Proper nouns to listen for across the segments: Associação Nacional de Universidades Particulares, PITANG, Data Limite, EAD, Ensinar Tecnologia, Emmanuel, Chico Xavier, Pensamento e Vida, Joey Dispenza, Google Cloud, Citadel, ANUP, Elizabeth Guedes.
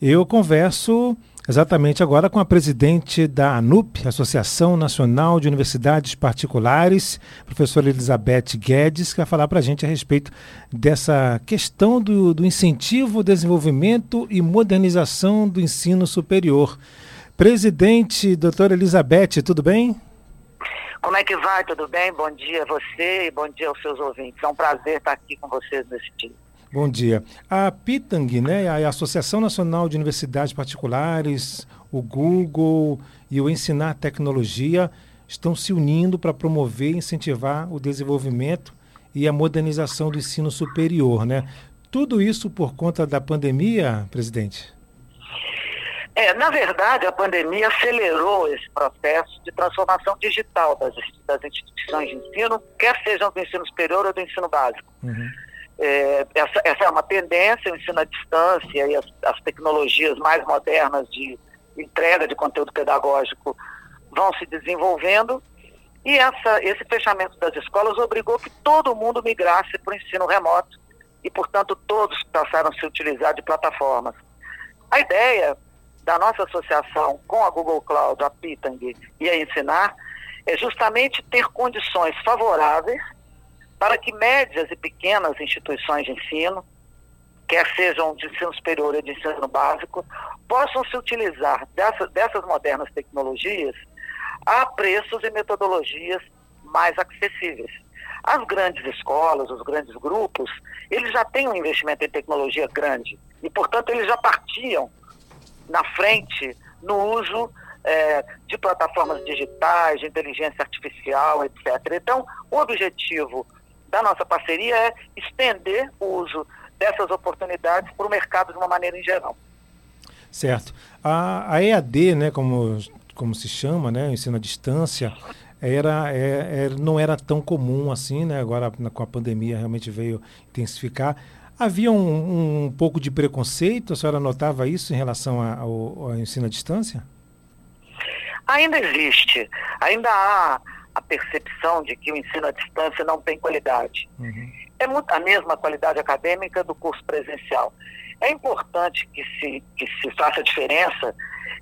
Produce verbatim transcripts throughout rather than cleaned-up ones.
Eu converso exatamente agora com a presidente da ANUP, Associação Nacional de Universidades Particulares, professora Elizabeth Guedes, que vai falar para a gente a respeito dessa questão do, do incentivo, desenvolvimento e modernização do ensino superior. Presidente, doutora Elizabeth, tudo bem? Como é que vai? Tudo bem? Bom dia a você e bom dia aos seus ouvintes. É um prazer estar aqui com vocês nesse dia. Bom dia. A PITANG, né, a Associação Nacional de Universidades Particulares, o Google e o Ensinar Tecnologia estão se unindo para promover e incentivar o desenvolvimento e a modernização do ensino superior, né? Tudo isso por conta da pandemia, presidente? É, na verdade, a pandemia acelerou esse processo de transformação digital das, das instituições de ensino, quer sejam do ensino superior ou do ensino básico. Uhum. É, essa, essa é uma tendência, o ensino à distância e as, as tecnologias mais modernas de entrega de conteúdo pedagógico vão se desenvolvendo, e essa, esse fechamento das escolas obrigou que todo mundo migrasse para o ensino remoto e, portanto, todos passaram a se utilizar de plataformas. A ideia da nossa associação com a Google Cloud, a PITANG e a Ensinar é justamente ter condições favoráveis para que médias e pequenas instituições de ensino, quer sejam de ensino superior ou de ensino básico, possam se utilizar dessa, dessas modernas tecnologias a preços e metodologias mais acessíveis. As grandes escolas, os grandes grupos, eles já têm um investimento em tecnologia grande e, portanto, eles já partiam na frente no uso É, de plataformas digitais, de inteligência artificial, etcétera. Então, o objetivo da nossa parceria é estender o uso dessas oportunidades para o mercado de uma maneira em geral. Certo. A, a E A D, né, como, como se chama, né, ensino à distância, era, é, é, não era tão comum assim, né? Agora com a pandemia realmente veio intensificar. Havia um, um pouco de preconceito, a senhora notava isso em relação a, ao, ao ensino à distância? Ainda existe, ainda há a percepção de que o ensino à distância não tem qualidade. Uhum. É muito a mesma qualidade acadêmica do curso presencial. É importante que se, que se faça a diferença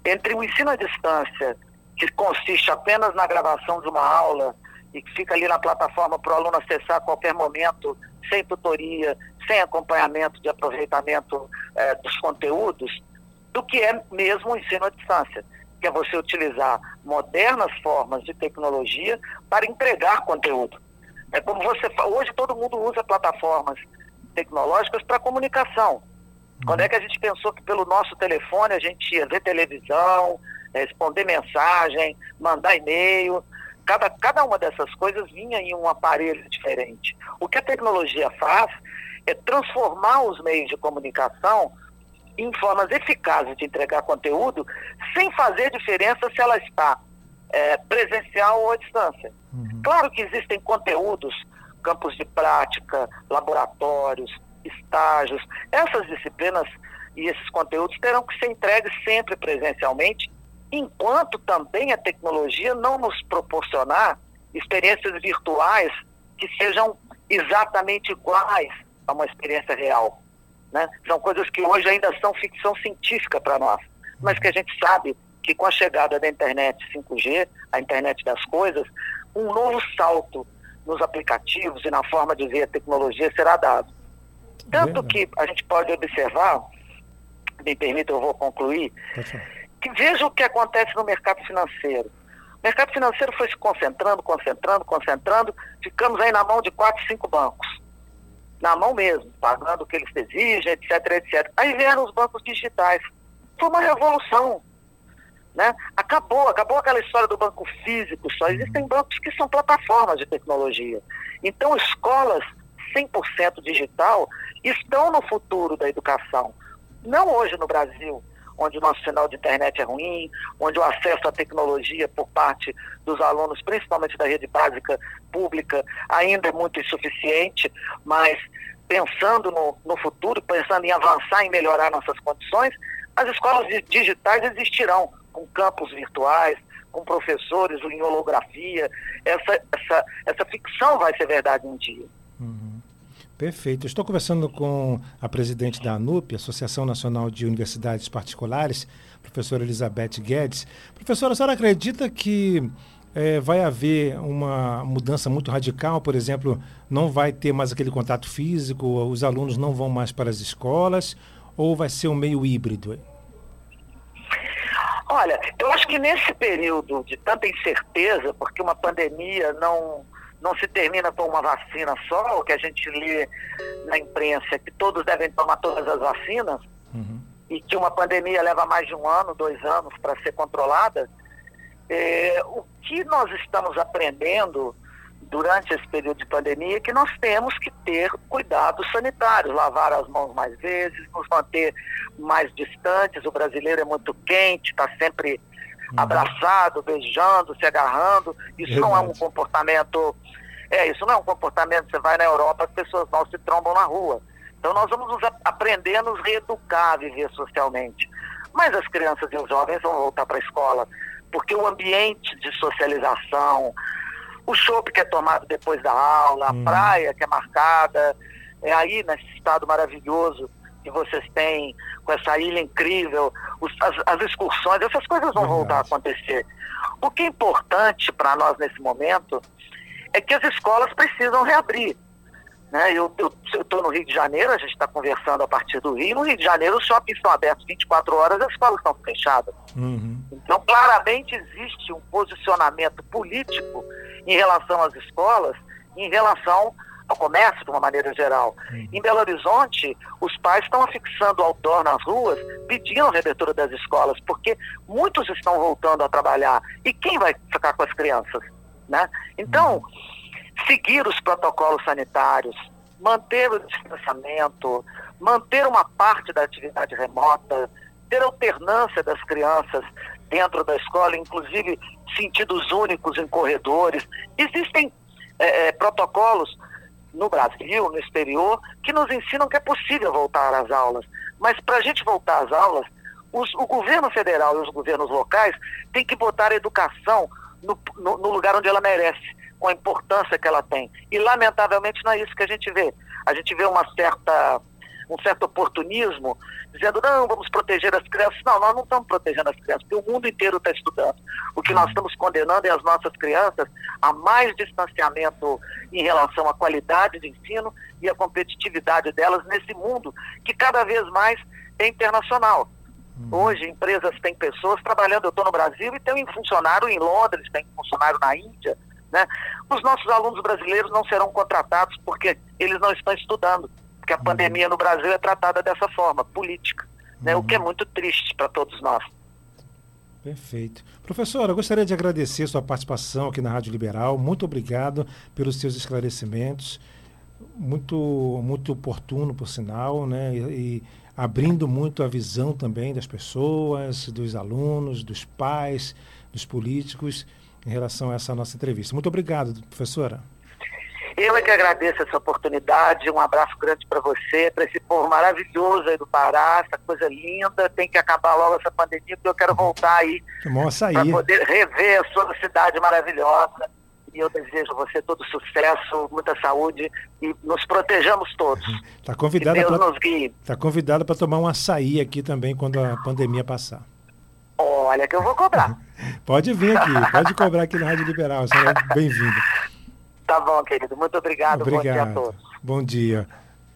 entre o ensino à distância, que consiste apenas na gravação de uma aula e que fica ali na plataforma para o aluno acessar a qualquer momento, sem tutoria, sem acompanhamento de aproveitamento eh, dos conteúdos, do que é mesmo o ensino à distância, que é você utilizar modernas formas de tecnologia para entregar conteúdo. É como você hoje todo mundo usa plataformas tecnológicas para comunicação. Quando é que a gente pensou que pelo nosso telefone a gente ia ver televisão, responder mensagem, mandar e-mail? Cada, cada uma dessas coisas vinha em um aparelho diferente. O que a tecnologia faz é transformar os meios de comunicação em formas eficazes de entregar conteúdo, sem fazer diferença se ela está é, presencial ou à distância. Uhum. Claro que existem conteúdos, campos de prática, laboratórios, estágios. Essas disciplinas e esses conteúdos terão que ser entregues sempre presencialmente, enquanto também a tecnologia não nos proporcionar experiências virtuais que sejam exatamente iguais a uma experiência real. Né? São coisas que hoje ainda são ficção científica para nós, mas que a gente sabe que com a chegada da internet cinco G, a internet das coisas, um novo salto nos aplicativos e na forma de ver a tecnologia será dado. Tanto que a gente pode observar, me permita, eu vou concluir, que veja o que acontece no mercado financeiro. O mercado financeiro foi se concentrando, concentrando, concentrando, ficamos aí na mão de quatro, cinco bancos. Na mão mesmo, pagando o que eles exigem, etc, etcétera. Aí vieram os bancos digitais. Foi uma revolução, né? Acabou, acabou aquela história do banco físico só. Existem bancos que são plataformas de tecnologia. Então, escolas cem por cento digital estão no futuro da educação. Não hoje no Brasil, onde o nosso sinal de internet é ruim, onde o acesso à tecnologia por parte dos alunos, principalmente da rede básica pública, ainda é muito insuficiente, mas pensando no, no futuro, pensando em avançar e melhorar nossas condições, as escolas digitais existirão, com campos virtuais, com professores em holografia. Essa, essa, essa ficção vai ser verdade um dia. Uhum. Perfeito. Estou conversando com a presidente da ANUP, Associação Nacional de Universidades Particulares, professora Elizabeth Guedes. Professora, a senhora acredita que é, vai haver uma mudança muito radical? Por exemplo, não vai ter mais aquele contato físico, os alunos não vão mais para as escolas, ou vai ser um meio híbrido? Olha, eu acho que nesse período de tanta incerteza, porque uma pandemia não... não se termina com uma vacina só, o que a gente lê na imprensa, que todos devem tomar todas as vacinas, uhum. e que uma pandemia leva mais de um ano, dois anos para ser controlada. É, o que nós estamos aprendendo durante esse período de pandemia é que nós temos que ter cuidados sanitários, lavar as mãos mais vezes, nos manter mais distantes. O brasileiro é muito quente, está sempre... Uhum. abraçado, beijando, se agarrando. Isso Verdade. Não é um comportamento é, isso não é um comportamento. Você vai na Europa, as pessoas mal se trombam na rua. Então nós vamos nos aprender a nos reeducar, a viver socialmente. Mas as crianças e os jovens vão voltar para a escola, porque o ambiente de socialização, o chopp que é tomado depois da aula, uhum. a praia que é marcada, é aí nesse estado maravilhoso que vocês têm, com essa ilha incrível, os, as, as excursões, essas coisas vão Verdade. Voltar a acontecer. O que é importante para nós nesse momento é que as escolas precisam reabrir. Né? Eu estou no Rio de Janeiro, a gente está conversando a partir do Rio, no Rio de Janeiro os shoppings estão abertos vinte e quatro horas, as escolas estão fechadas. Uhum. Então, claramente existe um posicionamento político em relação às escolas, em relação ao comércio, de uma maneira geral. Sim. Em Belo Horizonte, os pais estão afixando outdoor nas ruas, pedindo a reabertura das escolas, porque muitos estão voltando a trabalhar. E quem vai ficar com as crianças? Né? Então, Sim. seguir os protocolos sanitários, manter o distanciamento, manter uma parte da atividade remota, ter alternância das crianças dentro da escola, inclusive sentidos únicos em corredores. Existem é, é, protocolos no Brasil, no exterior, que nos ensinam que é possível voltar às aulas. Mas para a gente voltar às aulas, os, o governo federal e os governos locais têm que botar a educação no, no, no lugar onde ela merece, com a importância que ela tem. E, lamentavelmente, não é isso que a gente vê. A gente vê uma certa, um certo oportunismo, dizendo, não, vamos proteger as crianças. Não, nós não estamos protegendo as crianças, porque o mundo inteiro está estudando. O que nós estamos condenando é as nossas crianças a mais distanciamento em relação à qualidade de ensino e à competitividade delas nesse mundo, que cada vez mais é internacional. Hoje, empresas têm pessoas trabalhando, eu estou no Brasil e tem um funcionário em Londres, tem um funcionário na Índia, né? Os nossos alunos brasileiros não serão contratados porque eles não estão estudando. Porque a pandemia no Brasil é tratada dessa forma, política, né? Uhum. O que é muito triste para todos nós. Perfeito. Professora, eu gostaria de agradecer sua participação aqui na Rádio Liberal. Muito obrigado pelos seus esclarecimentos, muito, muito oportuno, por sinal, né? E, e abrindo muito a visão também das pessoas, dos alunos, dos pais, dos políticos, em relação a essa nossa entrevista. Muito obrigado, professora. Eu é que agradeço essa oportunidade, um abraço grande para você, para esse povo maravilhoso aí do Pará, essa coisa linda. Tem que acabar logo essa pandemia, porque eu quero voltar aí para poder rever a sua cidade maravilhosa. E eu desejo a você todo sucesso, muita saúde e nos protejamos todos. Está convidada tá convidada para tomar um açaí aqui também quando a pandemia passar. Olha que eu vou cobrar. Pode vir aqui, pode cobrar aqui na Rádio Liberal, será bem-vinda. Tá bom, querido. Muito obrigado. obrigado. Bom dia a todos. Bom dia.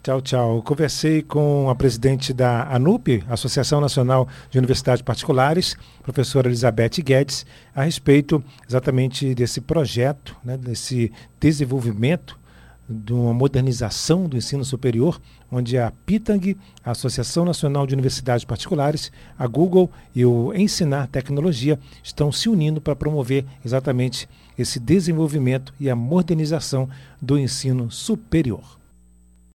Tchau, tchau. Conversei com a presidente da ANUP, Associação Nacional de Universidades Particulares, professora Elizabeth Guedes, a respeito exatamente desse projeto, né, desse desenvolvimento de uma modernização do ensino superior, onde a PITANG, a Associação Nacional de Universidades Particulares, a Google e o Ensinar Tecnologia estão se unindo para promover exatamente esse desenvolvimento e a modernização do ensino superior.